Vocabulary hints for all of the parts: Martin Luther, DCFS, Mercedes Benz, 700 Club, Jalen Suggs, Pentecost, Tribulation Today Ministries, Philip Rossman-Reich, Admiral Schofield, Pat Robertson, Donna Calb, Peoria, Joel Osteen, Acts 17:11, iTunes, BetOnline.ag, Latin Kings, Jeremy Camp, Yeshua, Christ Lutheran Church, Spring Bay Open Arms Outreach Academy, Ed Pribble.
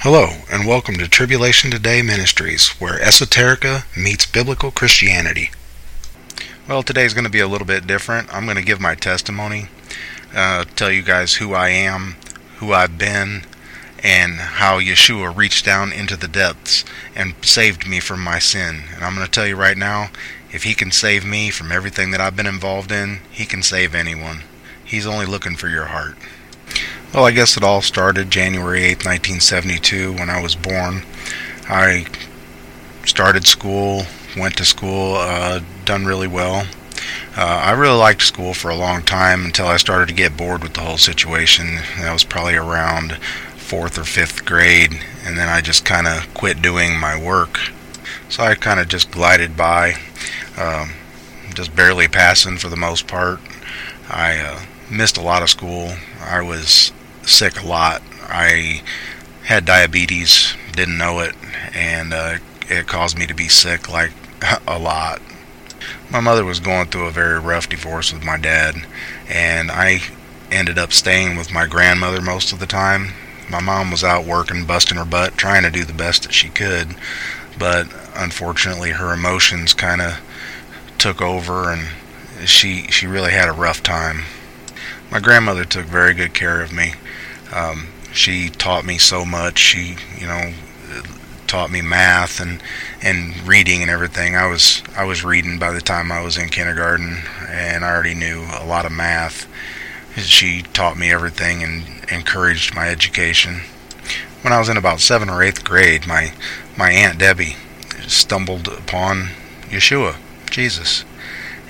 Hello, and welcome to Tribulation Today Ministries, where esoterica meets biblical Christianity. Well, today's going to be a little bit different. I'm going to give my testimony, tell you guys who I am, who I've been, and how Yeshua reached down into the depths and saved me from my sin. And I'm going to tell you right now, if he can save me from everything that I've been involved in, he can save anyone. He's only looking for your heart. Well, I guess it all started January 8, 1972, when I was born. I started school, went to school, done really well. I really liked school for a long time until I started to get bored with the whole situation. That was probably around 4th or 5th grade, and then I just kind of quit doing my work. So I kind of just glided by, just barely passing for the most part. I missed a lot of school. I was sick a lot. I had diabetes, didn't know it, and it caused me to be sick like a lot. My mother was going through a very rough divorce with my dad, and I ended up staying with my grandmother most of the time. My mom was out working, busting her butt, trying to do the best that she could, but unfortunately her emotions kind of took over, and she really had a rough time. My grandmother took very good care of me. She taught me so much. She, taught me math and reading and everything. I was reading by the time I was in kindergarten, and I already knew a lot of math. She taught me everything and encouraged my education. When I was in about 7th or 8th grade, my Aunt Debbie stumbled upon Yeshua, Jesus,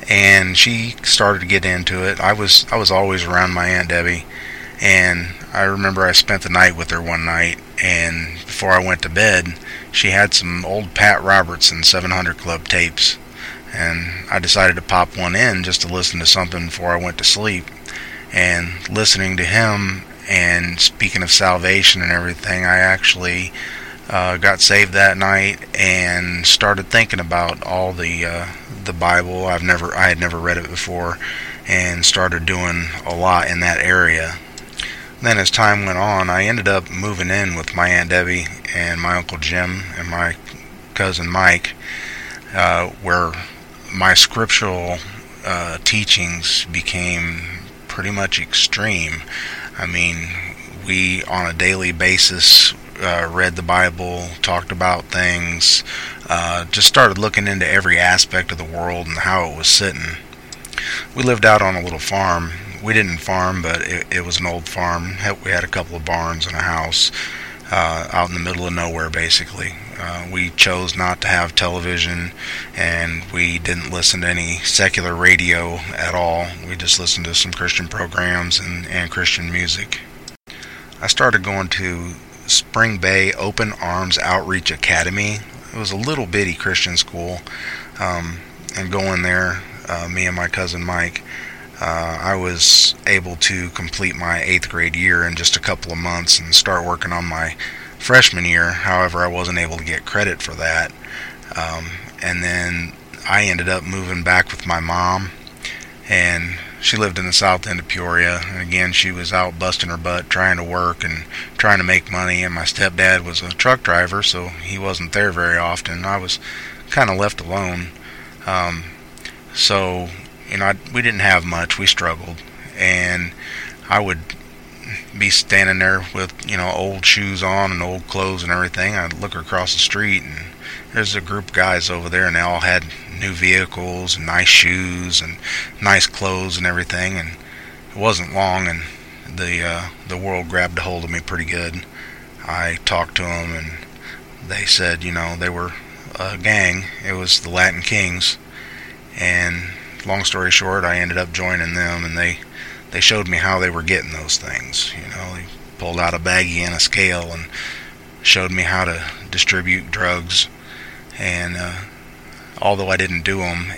and she started to get into it. I was always around my Aunt Debbie, and I remember I spent the night with her one night, and before I went to bed, she had some old Pat Robertson 700 Club tapes, and I decided to pop one in just to listen to something before I went to sleep. And listening to him and speaking of salvation and everything, I actually got saved that night and started thinking about all the Bible. I had never read it before, and started doing a lot in that area. Then as time went on, I ended up moving in with my Aunt Debbie and my Uncle Jim and my cousin Mike, where my scriptural teachings became pretty much extreme. I mean, we on a daily basis read the Bible, talked about things, just started looking into every aspect of the world and how it was sitting. We lived out on a little farm. We didn't farm, but it was an old farm. We had a couple of barns and a house out in the middle of nowhere, basically. We chose not to have television, and we didn't listen to any secular radio at all. We just listened to some Christian programs and Christian music. I started going to Spring Bay Open Arms Outreach Academy. It was a little bitty Christian school, and going there, me and my cousin Mike, I was able to complete my 8th grade year in just a couple of months and start working on my freshman year. However, I wasn't able to get credit for that. And then I ended up moving back with my mom, and she lived in the south end of Peoria. And again, she was out busting her butt, trying to work and trying to make money. And my stepdad was a truck driver, so he wasn't there very often. I was kind of left alone. We didn't have much. We struggled, and I would be standing there with old shoes on and old clothes and everything. I'd look across the street, and there's a group of guys over there, and they all had new vehicles and nice shoes and nice clothes and everything. And it wasn't long, and the world grabbed a hold of me pretty good. I talked to them, and they said, they were a gang. It was the Latin Kings, and long story short, I ended up joining them, and they showed me how they were getting those things. They pulled out a baggie and a scale and showed me how to distribute drugs. And although I didn't do them,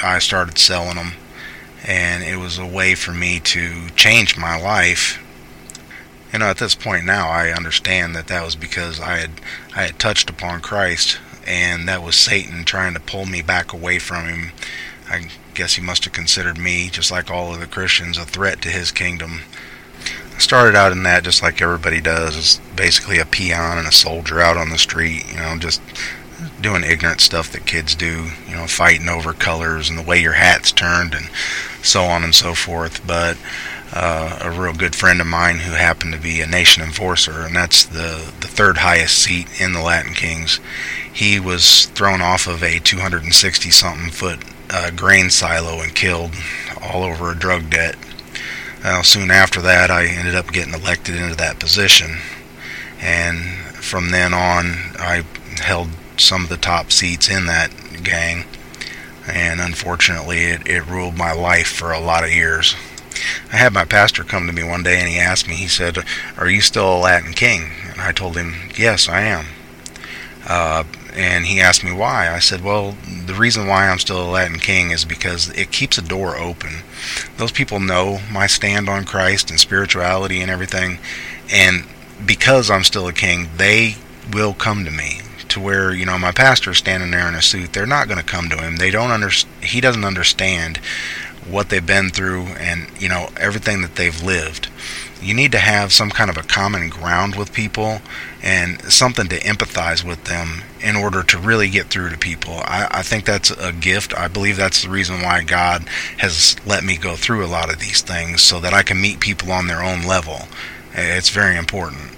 I started selling them, and it was a way for me to change my life. You know, at this point now, I understand that that was because I had touched upon Christ, and that was Satan trying to pull me back away from him. I guess he must have considered me, just like all of the Christians, a threat to his kingdom. I started out in that just like everybody does, as basically a peon and a soldier out on the street, you know, just doing ignorant stuff that kids do, you know, fighting over colors and the way your hat's turned and so on and so forth. But a real good friend of mine who happened to be a nation enforcer, and that's the third highest seat in the Latin Kings, he was thrown off of a 260-something foot grain silo and killed all over a drug debt. Soon after that, I ended up getting elected into that position, and from then on, I held some of the top seats in that gang, and unfortunately, it ruled my life for a lot of years. I had my pastor come to me one day, and he asked me, he said, "Are you still a Latin King?" And I told him, "Yes, I am." And he asked me why. I said, "Well, the reason why I'm still a Latin King is because it keeps a door open. Those people know my stand on Christ and spirituality and everything, and because I'm still a king, they will come to me. To where, you know, my pastor's standing there in a suit, they're not going to come to him. They don't he doesn't understand what they've been through and, you know, everything that they've lived. You need to have some kind of a common ground with people and something to empathize with them in order to really get through to people." I think that's a gift. I believe that's the reason why God has let me go through a lot of these things, so that I can meet people on their own level. It's very important.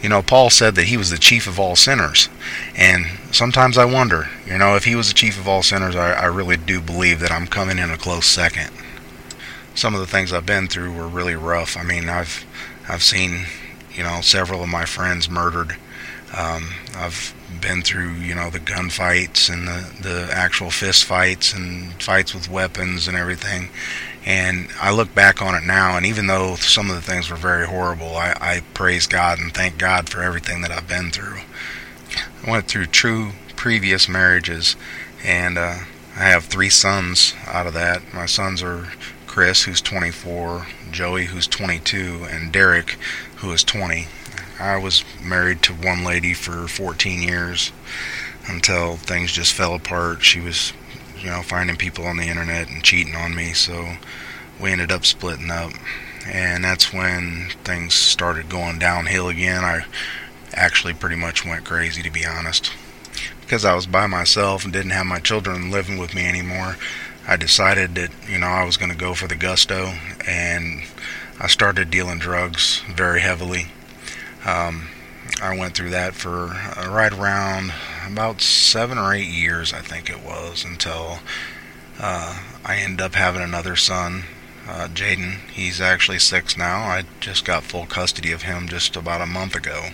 You know, Paul said that he was the chief of all sinners, and sometimes I wonder, you know, if he was the chief of all sinners, I really do believe that I'm coming in a close second. Some of the things I've been through were really rough. I mean, I've seen, you know, several of my friends murdered. I've been through, you know, the gunfights and the actual fist fights and fights with weapons and everything. And I look back on it now, and even though some of the things were very horrible, I praise God and thank God for everything that I've been through. I went through two previous marriages, and I have three sons out of that. My sons are Chris, who's 24, Joey, who's 22, and Derek, who is 20. I was married to one lady for 14 years until things just fell apart. She was, you know, finding people on the internet and cheating on me, so we ended up splitting up, and that's when things started going downhill again. I actually pretty much went crazy, to be honest. Because I was by myself and didn't have my children living with me anymore, I decided that, you know, I was going to go for the gusto, and I started dealing drugs very heavily. I went through that for right around about 7 or 8 years, I think it was, until I ended up having another son, Jaden. He's actually 6 now. I just got full custody of him just about a month ago.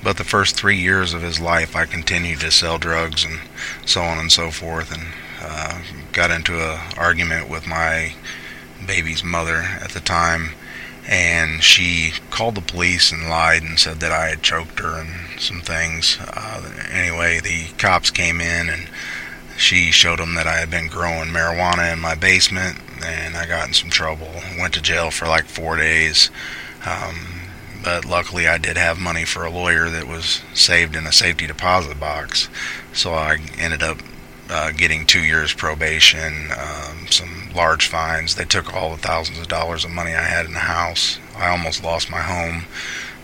But the first 3 years of his life, I continued to sell drugs and so on and so forth, and got into an argument with my baby's mother at the time. And she called the police and lied and said that I had choked her and some things. Anyway, the cops came in, and she showed them that I had been growing marijuana in my basement, and I got in some trouble. Went to jail for like 4 days, but luckily I did have money for a lawyer that was saved in a safety deposit box, so I ended up getting 2 years probation, some large fines. They took all the thousands of dollars of money I had in the house. I almost lost my home,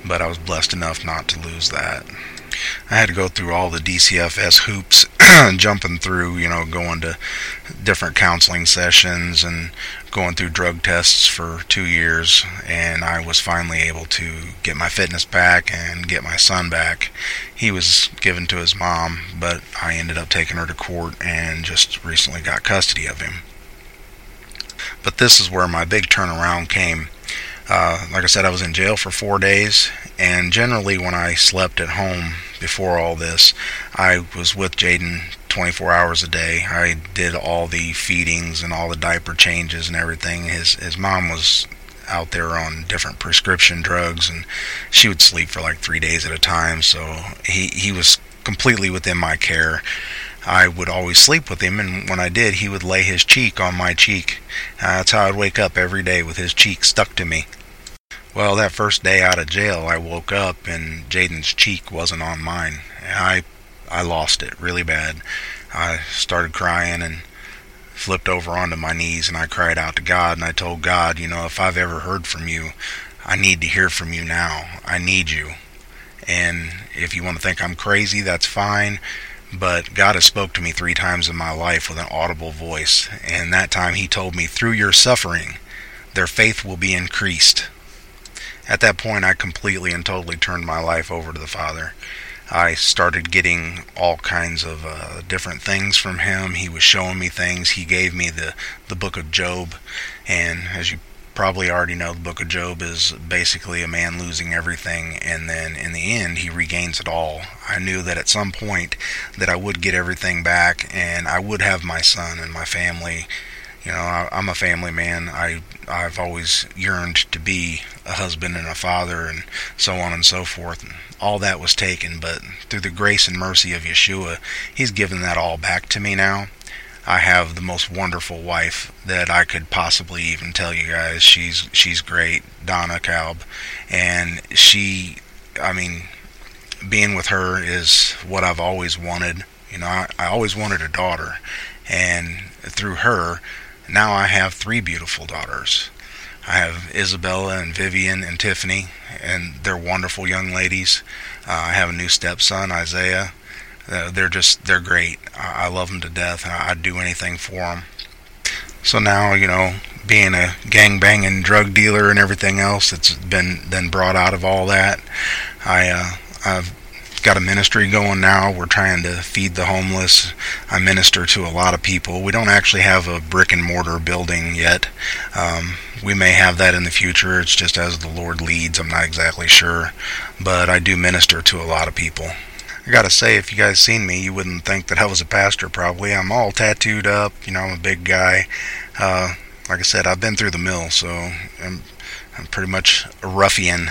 but I was blessed enough not to lose that. I had to go through all the DCFS hoops, jumping through, you know, going to different counseling sessions and going through drug tests for 2 years, and I was finally able to get my fitness back and get my son back. He was given to his mom, but I ended up taking her to court and just recently got custody of him. But this is where my big turnaround came. Like I said, I was in jail for 4 days, and generally when I slept at home before all this, I was with Jaden 24 hours a day. I did all the feedings and all the diaper changes and everything. His mom was out there on different prescription drugs, and she would sleep for like 3 days at a time, so he was completely within my care. I would always sleep with him, and when I did, he would lay his cheek on my cheek. That's how I'd wake up every day, with his cheek stuck to me. Well, that first day out of jail, I woke up, and Jaden's cheek wasn't on mine. I lost it really bad. I started crying and flipped over onto my knees, and I cried out to God, and I told God, you know, if I've ever heard from you, I need to hear from you now. I need you. And if you want to think I'm crazy, that's fine. But God has spoke to me 3 times in my life with an audible voice. And that time he told me, through your suffering, their faith will be increased. At that point, I completely and totally turned my life over to the Father. I started getting all kinds of different things from him. He was showing me things. He gave me the book of Job. And as you probably already know, the book of Job is basically a man losing everything, and then in the end he regains it all. I knew that at some point that I would get everything back, and I would have my son and my family. You know, I'm a family man. I've always yearned to be a husband and a father, and so on and so forth. And all that was taken, but through the grace and mercy of Yeshua, he's given that all back to me now. I have the most wonderful wife that I could possibly even tell you guys. She's great, Donna Calb, and she, I mean, being with her is what I've always wanted. You know, I always wanted a daughter, and through her, now I have 3 beautiful daughters. I have Isabella and Vivian and Tiffany, and they're wonderful young ladies. I have a new stepson, Isaiah. They're great. I love them to death, and I'd do anything for them. So now, you know, being a gang-banging drug dealer and everything else that's been brought out of all that, I've got a ministry going now. We're trying to feed the homeless. I minister to a lot of people. We don't actually have a brick-and-mortar building yet. We may have that in the future. It's just as the Lord leads. I'm not exactly sure. But I do minister to a lot of people. I gotta say, if you guys seen me, you wouldn't think that I was a pastor, probably. I'm all tattooed up, you know, I'm a big guy. Like I said, I've been through the mill, so I'm pretty much a ruffian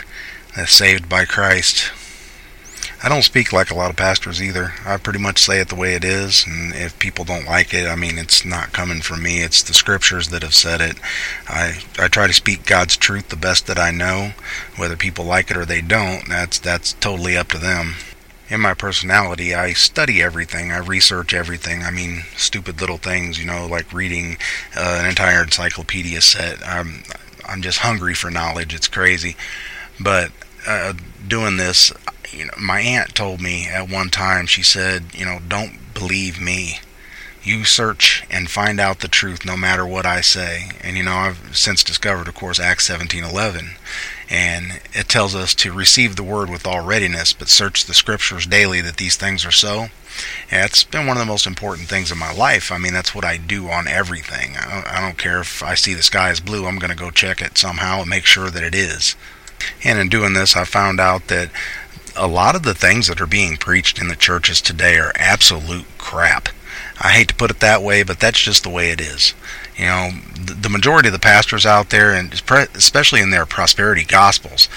that's saved by Christ. I don't speak like a lot of pastors either. I pretty much say it the way it is, and if people don't like it, I mean, it's not coming from me. It's the scriptures that have said it. I try to speak God's truth the best that I know. Whether people like it or they don't, that's totally up to them. In my personality, I study everything, I research everything. I mean, stupid little things, you know, like reading an entire encyclopedia set. I'm just hungry for knowledge. It's crazy. But doing this, you know, my aunt told me at one time, she said, you know, don't believe me. You search and find out the truth no matter what I say. And, you know, I've since discovered, of course, Acts 17:11. And it tells us to receive the word with all readiness, but search the scriptures daily that these things are so. And it's been one of the most important things in my life. I mean, that's what I do on everything. I don't care if I see the sky is blue. I'm going to go check it somehow and make sure that it is. And in doing this, I found out that a lot of the things that are being preached in the churches today are absolute crap. I hate to put it that way, but that's just the way it is. You know, the majority of the pastors out there, and especially in their prosperity gospels,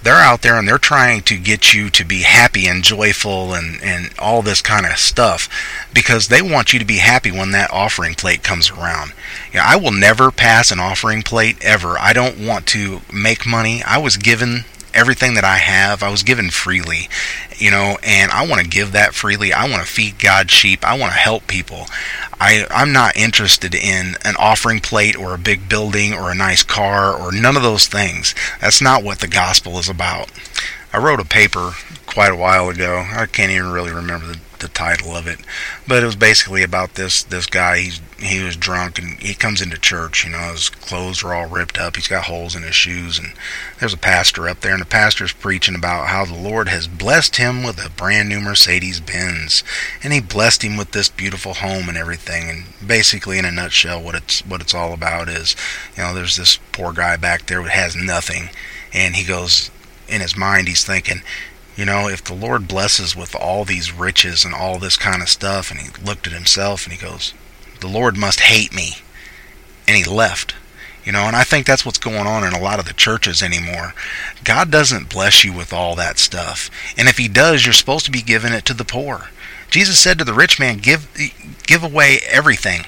they're out there and they're trying to get you to be happy and joyful and all this kind of stuff, because they want you to be happy when that offering plate comes around. You know, I will never pass an offering plate ever. I don't want to make money. I was given everything that I have. I was given freely, you know, and I want to give that freely. I want to feed God's sheep. I want to help people. I'm not interested in an offering plate or a big building or a nice car or none of those things. That's not what the gospel is about. I wrote a paper quite a while ago. I can't even really remember the title of it, but it was basically about this guy. He was drunk, and he comes into church. You know, his clothes are all ripped up, he's got holes in his shoes, and there's a pastor up there, and the pastor's preaching about how the Lord has blessed him with a brand new Mercedes Benz, and he blessed him with this beautiful home and everything. And basically, in a nutshell, what it's all about is, you know, there's this poor guy back there who has nothing, and he goes, in his mind he's thinking, you know, if the Lord blesses with all these riches and all this kind of stuff, and he looked at himself and he goes, the Lord must hate me. And he left. You know, and I think that's what's going on in a lot of the churches anymore. God doesn't bless you with all that stuff. And if he does, you're supposed to be giving it to the poor. Jesus said to the rich man, give away everything.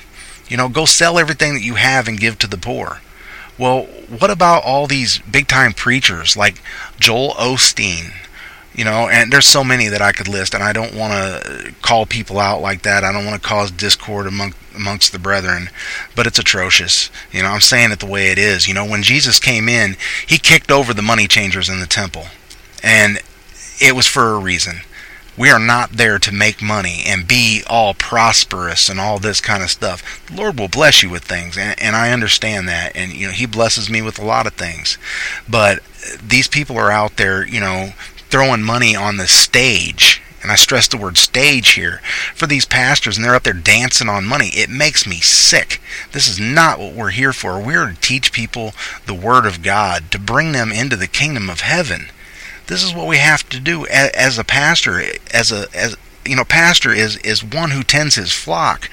You know, go sell everything that you have and give to the poor. Well, what about all these big-time preachers like Joel Osteen? You know, and there's so many that I could list, and I don't want to call people out like that. I don't want to cause discord amongst the brethren, but it's atrocious. You know, I'm saying it the way it is. You know, when Jesus came in, he kicked over the money changers in the temple, and it was for a reason. We are not there to make money and be all prosperous and all this kind of stuff. The Lord will bless you with things, and I understand that. And, you know, he blesses me with a lot of things. But these people are out there, you know, throwing money on the stage. And I stress the word stage here. For these pastors, and they're up there dancing on money. It makes me sick. This is not what we're here for. We're to teach people the Word of God, to bring them into the kingdom of heaven. This is what we have to do as a pastor. Pastor is one who tends his flock,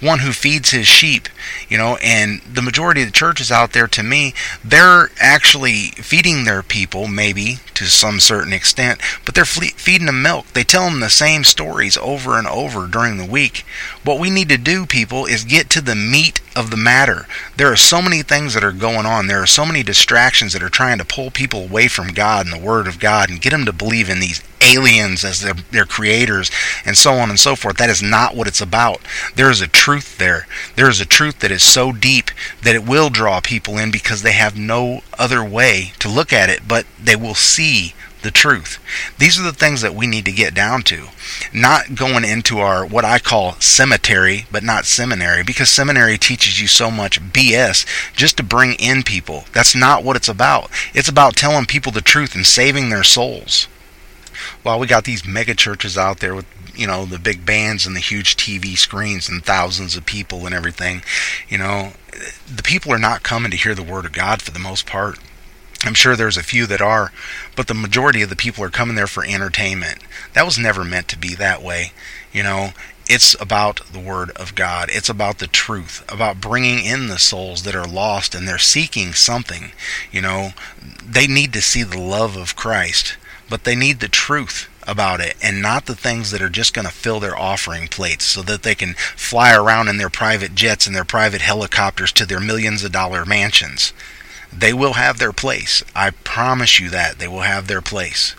one who feeds his sheep, you know, and the majority of the churches out there, to me, they're actually feeding their people, maybe to some certain extent, but they're feeding them milk. They tell them the same stories over and over during the week. What we need to do, people, is get to the meat of the matter. There are so many things that are going on. There are so many distractions that are trying to pull people away from God and the Word of God and get them to believe in these aliens as their creators and so on and so forth. That is not what it's about. There is a truth there. There is a truth that is so deep that it will draw people in because they have no other way to look at it, but they will see the truth. These are the things that we need to get down to. Not going into our, what I call cemetery, but not seminary, because seminary teaches you so much BS just to bring in people. That's not what it's about. It's about telling people the truth and saving their souls. While we got these mega churches out there with, you know, the big bands and the huge TV screens and thousands of people and everything, you know, the people are not coming to hear the Word of God for the most part. I'm sure there's a few that are, but the majority of the people are coming there for entertainment. That was never meant to be that way. You know, it's about the Word of God. It's about the truth, about bringing in the souls that are lost and they're seeking something. You know, they need to see the love of Christ, but they need the truth about it and not the things that are just going to fill their offering plates so that they can fly around in their private jets and their private helicopters to their millions of dollar mansions. They will have their place. I promise you that. They will have their place.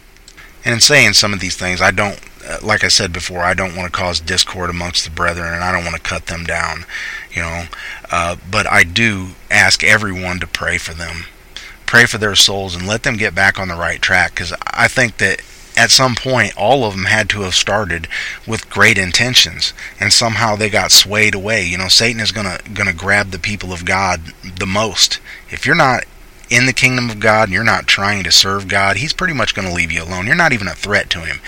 And in saying some of these things, I don't, like I said before, I don't want to cause discord amongst the brethren, and I don't want to cut them down, you know. But I do ask everyone to pray for them. Pray for their souls and let them get back on the right track, because I think that at some point all of them had to have started with great intentions and somehow they got swayed away. You know, Satan is gonna grab the people of God the most. If you're not in the kingdom of God and you're not trying to serve God, he's pretty much going to leave you alone. You're not even a threat to him.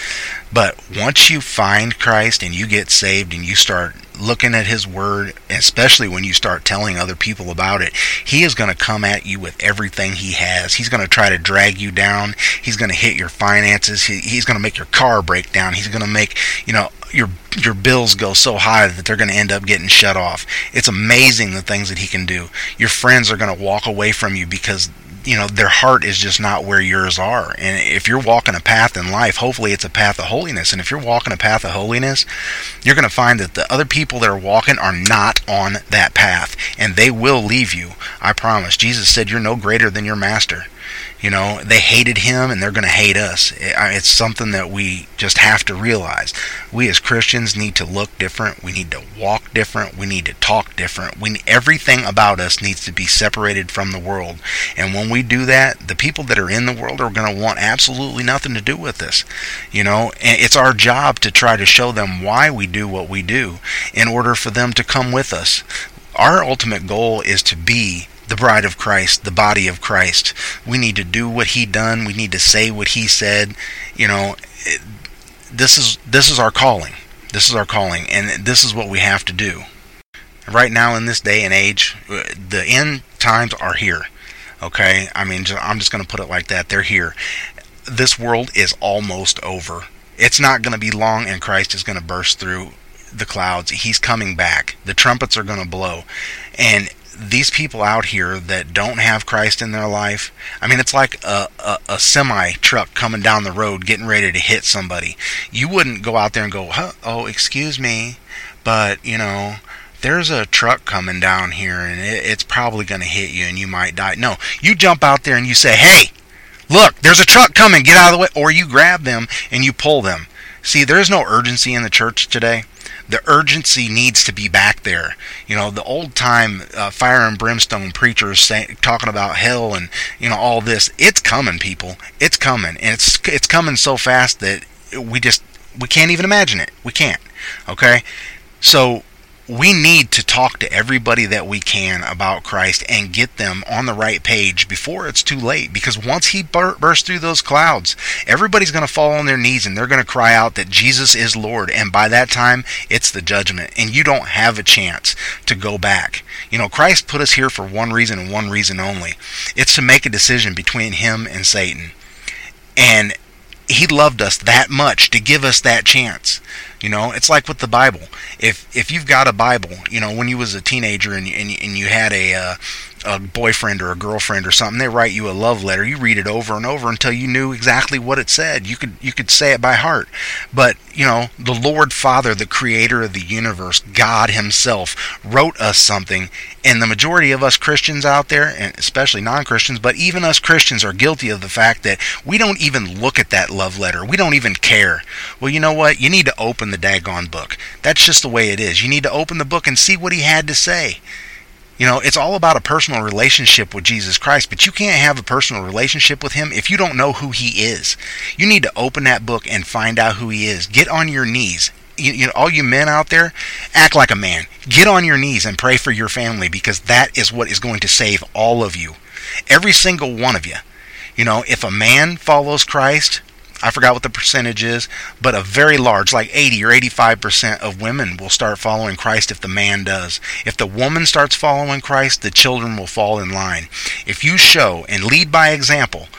But once you find Christ and you get saved and you start looking at his word, especially when you start telling other people about it, he is going to come at you with everything he has. He's going to try to drag you down. He's going to hit your finances. He's going to make your car break down. He's going to make, you know, your bills go so high that they're going to end up getting shut off. It's amazing the things that he can do. Your friends are going to walk away from you because, you know, their heart is just not where yours are. And if you're walking a path in life, hopefully it's a path of holiness. And if you're walking a path of holiness, you're going to find that the other people that are walking are not on that path. And they will leave you. I promise. Jesus said, you're no greater than your master. You know, they hated him and they're going to hate us. It's something that we just have to realize. We as Christians need to look different. We need to walk different. We need to talk different. Everything about us needs to be separated from the world. And when we do that, the people that are in the world are going to want absolutely nothing to do with us. You know, and it's our job to try to show them why we do what we do in order for them to come with us. Our ultimate goal is to be the bride of Christ, the body of Christ. We need to do what he done. We need to say what he said. You know, this is our calling. This is our calling, and this is what we have to do. Right now, in this day and age, the end times are here. Okay, I mean, I'm just going to put it like that. They're here. This world is almost over. It's not going to be long, and Christ is going to burst through the clouds. He's coming back. The trumpets are going to blow, and these people out here that don't have Christ in their life, I mean, it's like a semi-truck coming down the road getting ready to hit somebody. You wouldn't go out there and go, oh, excuse me, but, you know, there's a truck coming down here, and it's probably going to hit you, and you might die. No, you jump out there and you say, hey, look, there's a truck coming, get out of the way. Or you grab them and you pull them. See, there's no urgency in the church today. The urgency needs to be back there. You know, the old-time fire and brimstone preachers talking about hell and, you know, all this. It's coming, people. It's coming. And it's coming so fast that we can't even imagine it. We can't. Okay? So we need to talk to everybody that we can about Christ and get them on the right page before it's too late. Because once he bursts through those clouds, everybody's going to fall on their knees and they're going to cry out that Jesus is Lord. And by that time, it's the judgment. And you don't have a chance to go back. You know, Christ put us here for one reason and one reason only. It's to make a decision between him and Satan. And he loved us that much to give us that chance. You know, it's like with the Bible. If you've got a Bible, you know, when you was a teenager and you had a boyfriend or a girlfriend or something, they write you a love letter. You read it over and over until you knew exactly what it said. You could say it by heart. But, you know, the Lord Father, the creator of the universe, God himself, wrote us something. And the majority of us Christians out there, and especially non-Christians, but even us Christians are guilty of the fact that we don't even look at that love letter. We don't even care. Well, you know what? You need to open the daggone book. That's just the way it is. You need to open the book and see what he had to say. You know, it's all about a personal relationship with Jesus Christ, but you can't have a personal relationship with him if you don't know who he is. You need to open that book and find out who he is. Get on your knees. You know, all you men out there, act like a man. Get on your knees and pray for your family, because that is what is going to save all of you. Every single one of you. You know, if a man follows Christ, I forgot what the percentage is, but a very large, like 80 or 85% of women will start following Christ if the man does. If the woman starts following Christ, the children will fall in line. If you show and lead by example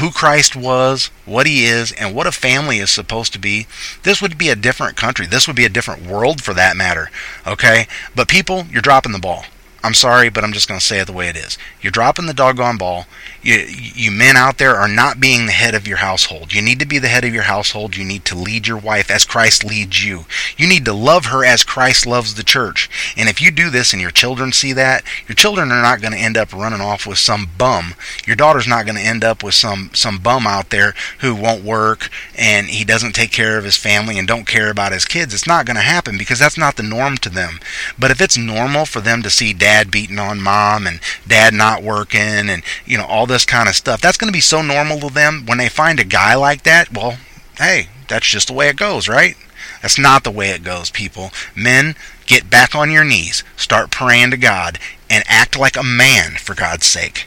who Christ was, what he is, and what a family is supposed to be, this would be a different country. This would be a different world for that matter, okay? But people, you're dropping the ball. I'm sorry, but I'm just going to say it the way it is. You're dropping the doggone ball. You men out there are not being the head of your household. You need to be the head of your household. You need to lead your wife as Christ leads you. You need to love her as Christ loves the church. And if you do this and your children see that, your children are not going to end up running off with some bum. Your daughter's not going to end up with some bum out there who won't work and he doesn't take care of his family and don't care about his kids. It's not going to happen, because that's not the norm to them. But if it's normal for them to see Dad beating on mom and dad not working and, you know, all this kind of stuff, that's going to be so normal to them. When they find a guy like that, well, hey, that's just the way it goes, right? That's not the way it goes, people. Men, get back on your knees, start praying to God, and act like a man, for God's sake.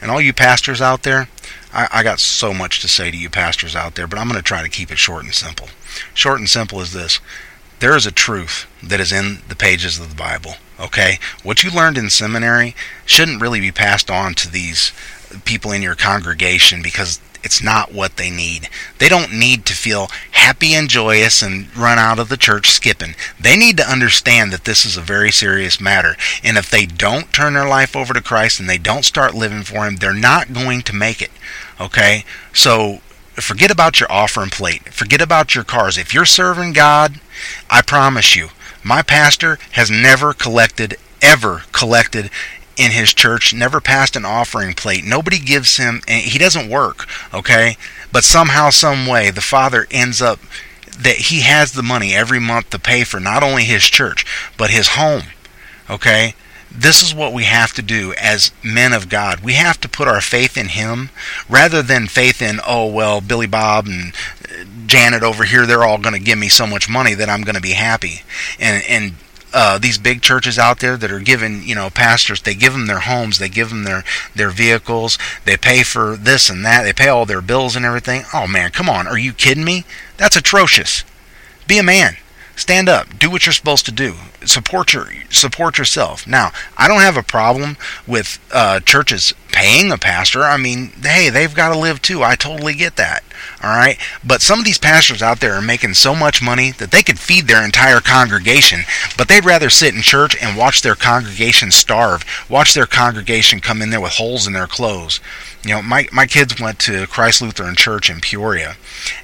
And all you pastors out there, I got so much to say to you pastors out there, but I'm going to try to keep it short and simple. Short and simple is this. There is a truth that is in the pages of the Bible, okay? What you learned in seminary shouldn't really be passed on to these people in your congregation, because it's not what they need. They don't need to feel happy and joyous and run out of the church skipping. They need to understand that this is a very serious matter. And if they don't turn their life over to Christ and they don't start living for him, they're not going to make it, okay? So forget about your offering plate. Forget about your cars. If you're serving God, I promise you, my pastor has never collected in his church, never passed an offering plate. Nobody gives him, and he doesn't work, okay? But somehow, some way, the Father ends up that he has the money every month to pay for not only his church, but his home, okay? This is what we have to do as men of God. We have to put our faith in him rather than faith in, oh, well, Billy Bob and Janet over here, they're all going to give me so much money that I'm going to be happy. And these big churches out there that are giving, you know, pastors, they give them their homes, they give them their vehicles, they pay for this and that, they pay all their bills and everything. Oh, man, come on. Are you kidding me? That's atrocious. Be a man. Stand up. Do what you're supposed to do. Support yourself. Now, I don't have a problem with churches paying a pastor. I mean, hey, they've got to live too. I totally get that. All right. But some of these pastors out there are making so much money that they could feed their entire congregation, but they'd rather sit in church and watch their congregation starve, watch their congregation come in there with holes in their clothes. You know, my kids went to Christ Lutheran Church in Peoria,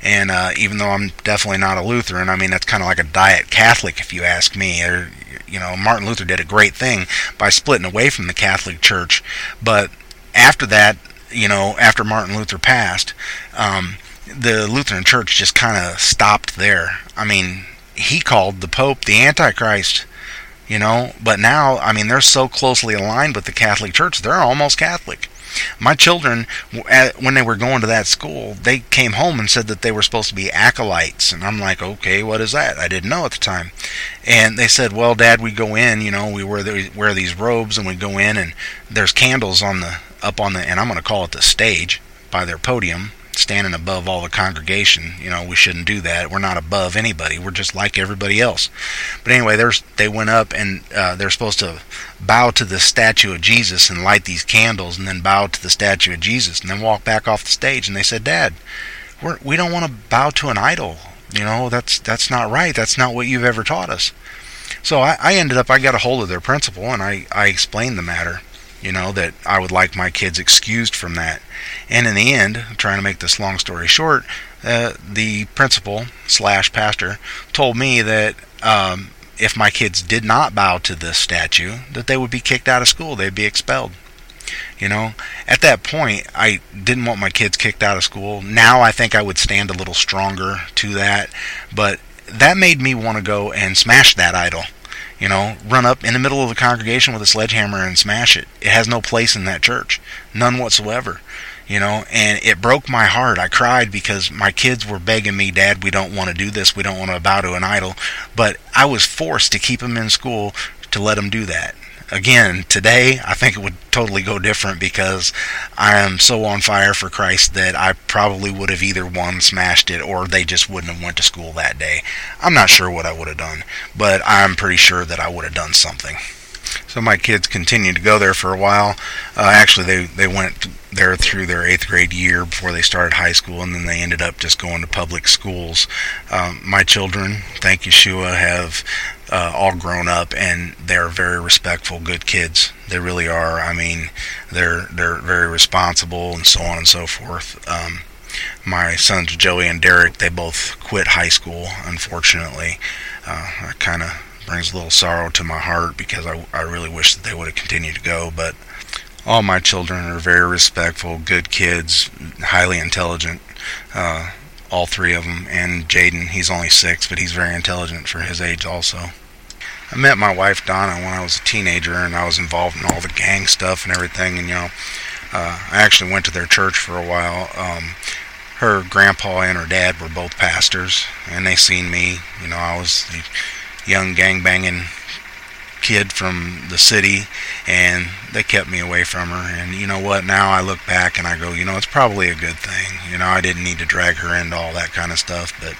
and even though I'm definitely not a Lutheran, I mean, that's kind of like a diet Catholic, if you ask me. Or, you know, Martin Luther did a great thing by splitting away from the Catholic Church. But after that, you know, after Martin Luther passed, the Lutheran Church just kind of stopped there. I mean, he called the Pope the Antichrist, you know. But now, I mean, they're so closely aligned with the Catholic Church, they're almost Catholic. My children, when they were going to that school, they came home and said that they were supposed to be acolytes. And I'm like, okay, what is that? I didn't know at the time. And they said, well, Dad, we go in, you know, we wear these robes, and we go in, and there's candles and I'm going to call it the stage, by their podium, standing above all the congregation. You know, we shouldn't do that. We're not above anybody. We're just like everybody else. But anyway, they went up, and they're supposed to bow to the statue of Jesus and light these candles, and then bow to the statue of Jesus, and then walk back off the stage. And they said, Dad, we don't want to bow to an idol. You know, that's not right. That's not what you've ever taught us. So I got a hold of their principal, and I explained the matter. You know, that I would like my kids excused from that. And in the end, trying to make this long story short, the principal/pastor told me that if my kids did not bow to this statue, that they would be kicked out of school. They'd be expelled. You know, at that point, I didn't want my kids kicked out of school. Now I think I would stand a little stronger to that. But that made me want to go and smash that idol. You know, run up in the middle of the congregation with a sledgehammer and smash it. It has no place in that church. None whatsoever. You know, and it broke my heart. I cried because my kids were begging me, Dad, we don't want to do this. We don't want to bow to an idol. But I was forced to keep them in school to let them do that. Again, today, I think it would totally go different because I am so on fire for Christ that I probably would have either one smashed it or they just wouldn't have went to school that day. I'm not sure what I would have done, but I'm pretty sure that I would have done something. So my kids continued to go there for a while. Actually, they went there through their 8th grade year before they started high school, and then they ended up just going to public schools. My children, thank Yeshua, have all grown up, and they're very respectful, good kids. They really are. I mean, they're very responsible, and so on and so forth. My sons Joey and Derek, they both quit high school, unfortunately. That kind of brings a little sorrow to my heart because I really wish that they would have continued to go, but all my children are very respectful, good kids, highly intelligent, all three of them. And Jaden, he's only 6, but he's very intelligent for his age also. I met my wife Donna when I was a teenager, and I was involved in all the gang stuff and everything, and you know, I actually went to their church for a while. Her grandpa and her dad were both pastors, and they seen me. You know, I was the young gangbanging kid from the city, and they kept me away from her. And you know what, now I look back and I go, you know, it's probably a good thing. You know, I didn't need to drag her into all that kind of stuff, but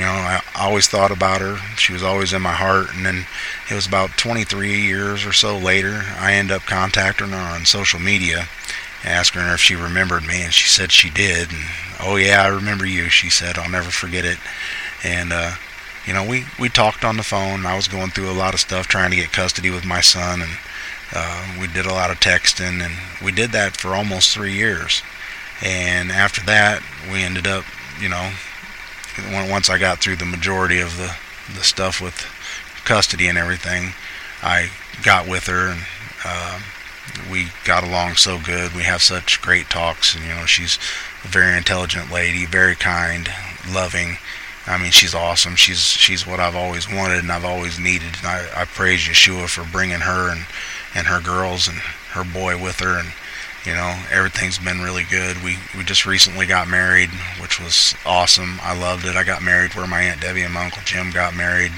you know, I always thought about her. She was always in my heart. And then it was about 23 years or so later, I ended up contacting her on social media, asking her if she remembered me, and she said she did. And, oh yeah, I remember you, she said. I'll never forget it. And you know, we talked on the phone. I was going through a lot of stuff trying to get custody with my son, and we did a lot of texting, and we did that for almost 3 years. And after that, we ended up, you know, once I got through the majority of the stuff with custody and everything, I got with her, and we got along so good. We have such great talks, and you know, she's a very intelligent lady, very kind, loving. I mean, she's awesome. She's what I've always wanted and I've always needed. And I praise Yeshua for bringing her and her girls and her boy with her. And, you know, everything's been really good. We just recently got married, which was awesome. I loved it. I got married where my Aunt Debbie and my Uncle Jim got married.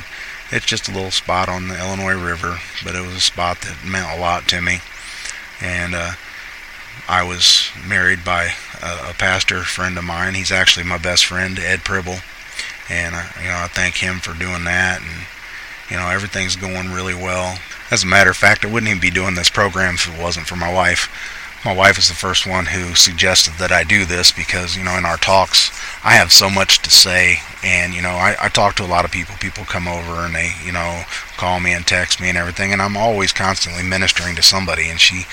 It's just a little spot on the Illinois River, but it was a spot that meant a lot to me. And I was married by a pastor friend of mine. He's actually my best friend, Ed Pribble. And, you know, I thank him for doing that. And, you know, everything's going really well. As a matter of fact, I wouldn't even be doing this program if it wasn't for my wife. My wife is the first one who suggested that I do this because, you know, in our talks, I have so much to say. And, you know, I talk to a lot of people. People come over and they, you know, call me and text me and everything. And I'm always constantly ministering to somebody. And she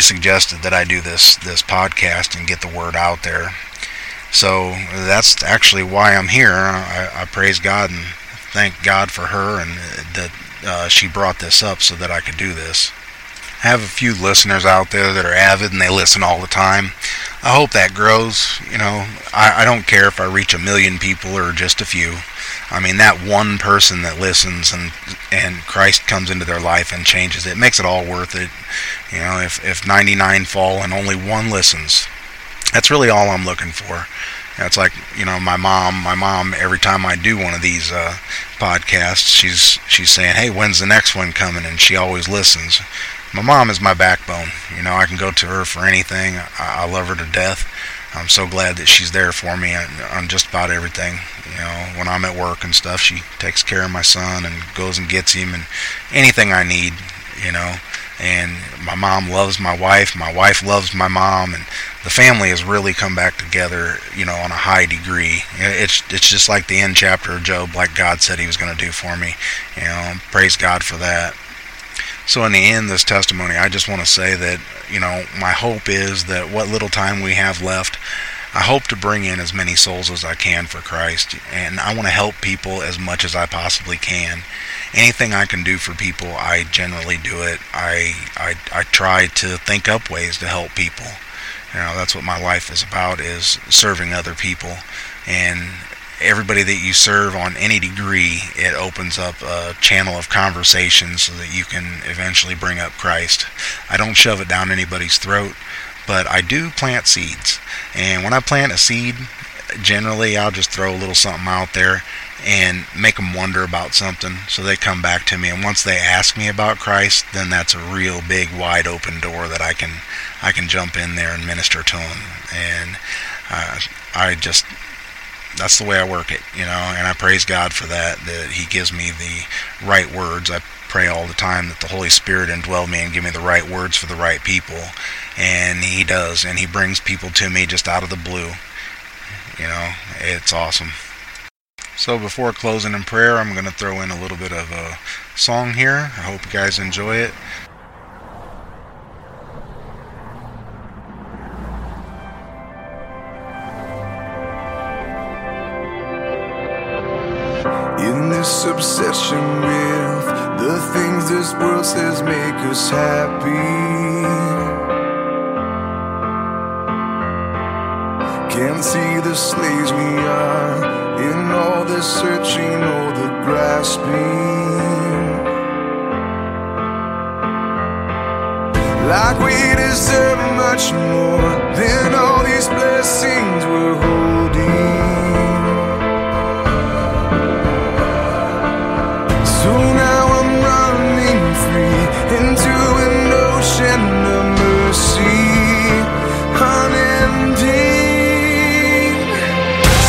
suggested that I do this podcast and get the word out there. So that's actually why I'm here. I praise God and thank God for her and that she brought this up so that I could do this. I have a few listeners out there that are avid and they listen all the time. I hope that grows. You know, I don't care if I reach 1 million people or just a few. I mean, that one person that listens and Christ comes into their life and changes it, makes it all worth it. You know, if 99 fall and only one listens, that's really all I'm looking for. It's like, you know, my mom, every time I do one of these podcasts, she's saying, hey, when's the next one coming? And she always listens. My mom is my backbone. You know, I can go to her for anything. I love her to death. I'm so glad that she's there for me on just about everything. You know, when I'm at work and stuff, she takes care of my son and goes and gets him and anything I need, you know. And my mom loves my wife loves my mom, and the family has really come back together, you know, on a high degree. It's just like the end chapter of Job, like God said he was going to do for me. You know, praise God for that. So in the end, this testimony, I just want to say that, you know, my hope is that what little time we have left, I hope to bring in as many souls as I can for Christ, and I want to help people as much as I possibly can. Anything I can do for people, I generally do it. I try to think up ways to help people. You know, that's what my life is about, is serving other people. And everybody that you serve on any degree, it opens up a channel of conversation so that you can eventually bring up Christ. I don't shove it down anybody's throat, but I do plant seeds. And when I plant a seed, generally I'll just throw a little something out there and make them wonder about something so they come back to me. And once they ask me about Christ, then that's a real big wide open door that I can jump in there and minister to them. And that's the way I work it, you know, and I praise God for that he gives me the right words. I pray all the time that the Holy Spirit indwell me and give me the right words for the right people, and he does, and he brings people to me just out of the blue. You know, it's awesome. So before closing in prayer, I'm going to throw in a little bit of a song here. I hope you guys enjoy it. In this obsession with the things this world says make us happy, can't see the slaves we are in all the searching, all the grasping. Like we deserve much more than all these blessings we're holding. So now I'm running free into an ocean of mercy, unending.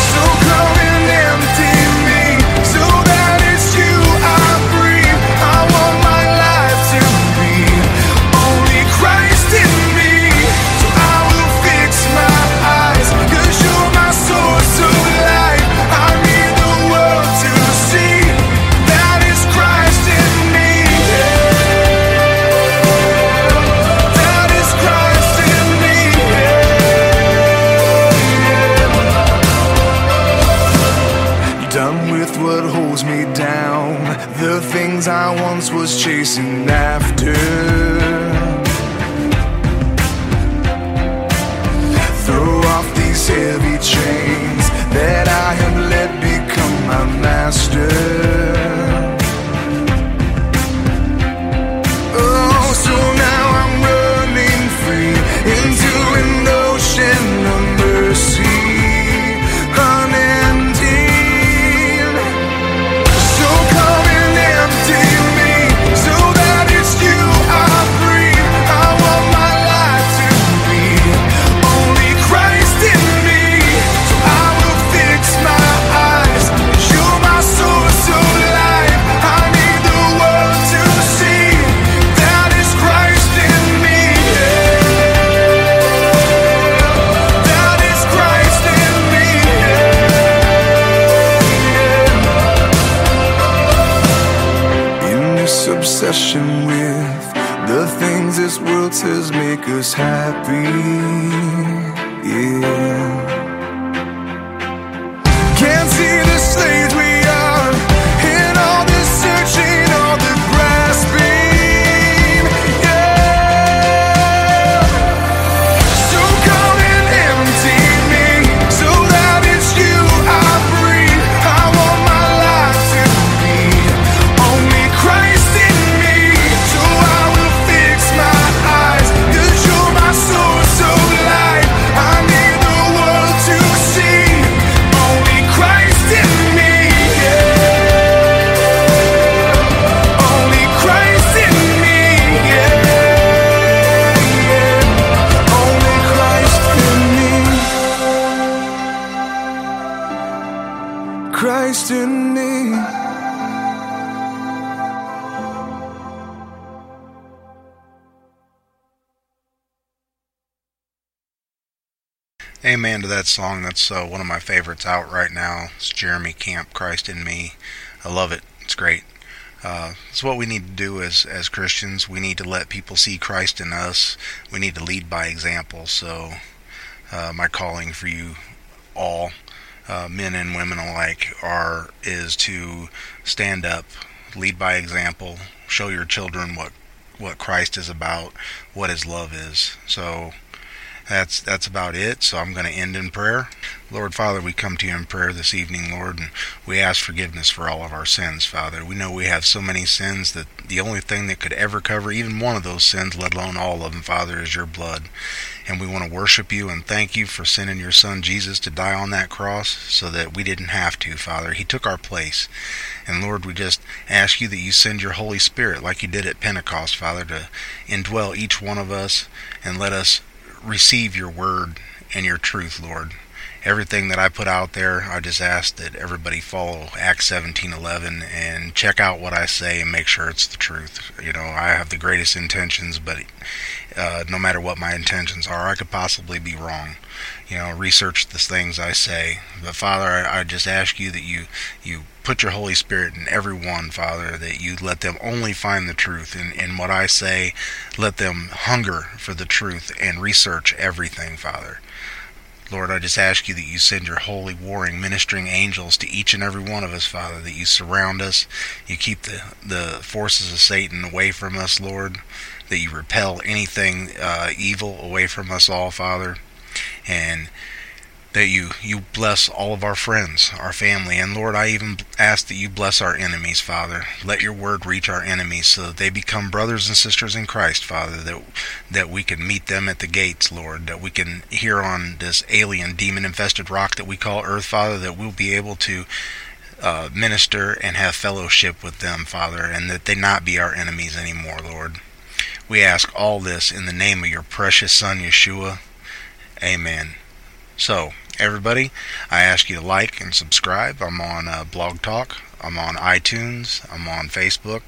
So come and empty me, so that it's you I breathe. I want my life to be only Christ in me. So I will fix my eyes, 'cause you're my source of life. I need the world to see the things I once was chasing after. Throw off these heavy chains that I have let become my master. Oh, so now I'm running free into an ocean of mercy. So was happy, yeah. Can't see the slaves we are, in all this searching, all the grasping, yeah. So come and empty me, so that it's you I breathe. I want my life to be only Christ in me, so I will fix my eyes, 'cause you're my source of light. I need the world to see only Christ in me, yeah. Only Christ in me, yeah. Only Christ in me, Christ in me. Amen to that song. That's one of my favorites out right now. It's Jeremy Camp, Christ in Me. I love it. It's great. It's what we need to do as Christians. We need to let people see Christ in us. We need to lead by example. So my calling for you all, men and women alike, is to stand up, lead by example, show your children what Christ is about, what his love is. So that's about it. So I'm going to end in prayer. Lord Father, we come to you in prayer this evening, Lord, and we ask forgiveness for all of our sins, Father. We know we have so many sins that the only thing that could ever cover even one of those sins, let alone all of them, Father, is your blood. And we want to worship you and thank you for sending your son Jesus to die on that cross so that we didn't have to, Father. He took our place. And Lord, we just ask you that you send your Holy Spirit like you did at Pentecost, Father, to indwell each one of us and let us receive your word and your truth, Lord. Everything that I put out there, I just ask that everybody follow Acts 17:11 and check out what I say and make sure it's the truth. You know, I have the greatest intentions, but no matter what my intentions are, I could possibly be wrong. You know, research the things I say. But Father, I just ask you that you put your Holy Spirit in everyone, Father, that you let them only find the truth in what I say. Let them hunger for the truth and research everything, Father. Lord, I just ask you that you send your holy, warring, ministering angels to each and every one of us, Father, that you surround us, you keep the forces of Satan away from us, Lord, that you repel anything evil away from us all, Father, and that you bless all of our friends, our family, and Lord, I even ask that you bless our enemies, Father. Let your word reach our enemies so that they become brothers and sisters in Christ, Father, that we can meet them at the gates, Lord, that we can, here on this alien, demon-infested rock that we call earth, Father, that we'll be able to minister and have fellowship with them, Father, and that they not be our enemies anymore, Lord. We ask all this in the name of your precious Son, Yeshua. Amen. So, everybody, I ask you to like and subscribe. I'm on Blog Talk. I'm on iTunes. I'm on Facebook.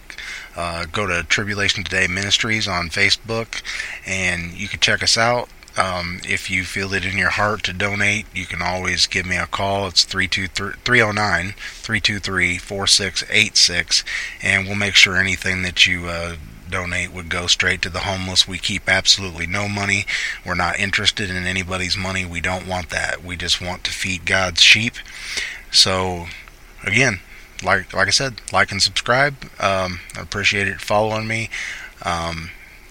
Go to Tribulation Today Ministries on Facebook, and you can check us out. If you feel it in your heart to donate, you can always give me a call. It's 309-323-4686, and we'll make sure anything that you donate would go straight to the homeless. We keep absolutely no money. We're not interested in anybody's money. We don't want that. We just want to feed God's sheep. So, again, like I said, like and subscribe. I appreciate it following me.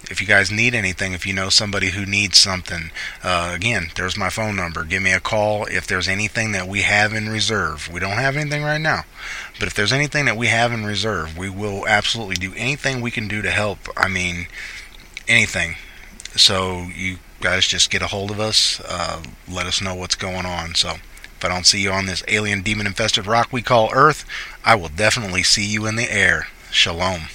If you guys need anything, if you know somebody who needs something, again, there's my phone number. Give me a call if there's anything that we have in reserve. We don't have anything right now, but if there's anything that we have in reserve, we will absolutely do anything we can do to help. I mean, anything. So you guys just get a hold of us. Let us know what's going on. So if I don't see you on this alien, demon-infested rock we call Earth, I will definitely see you in the air. Shalom.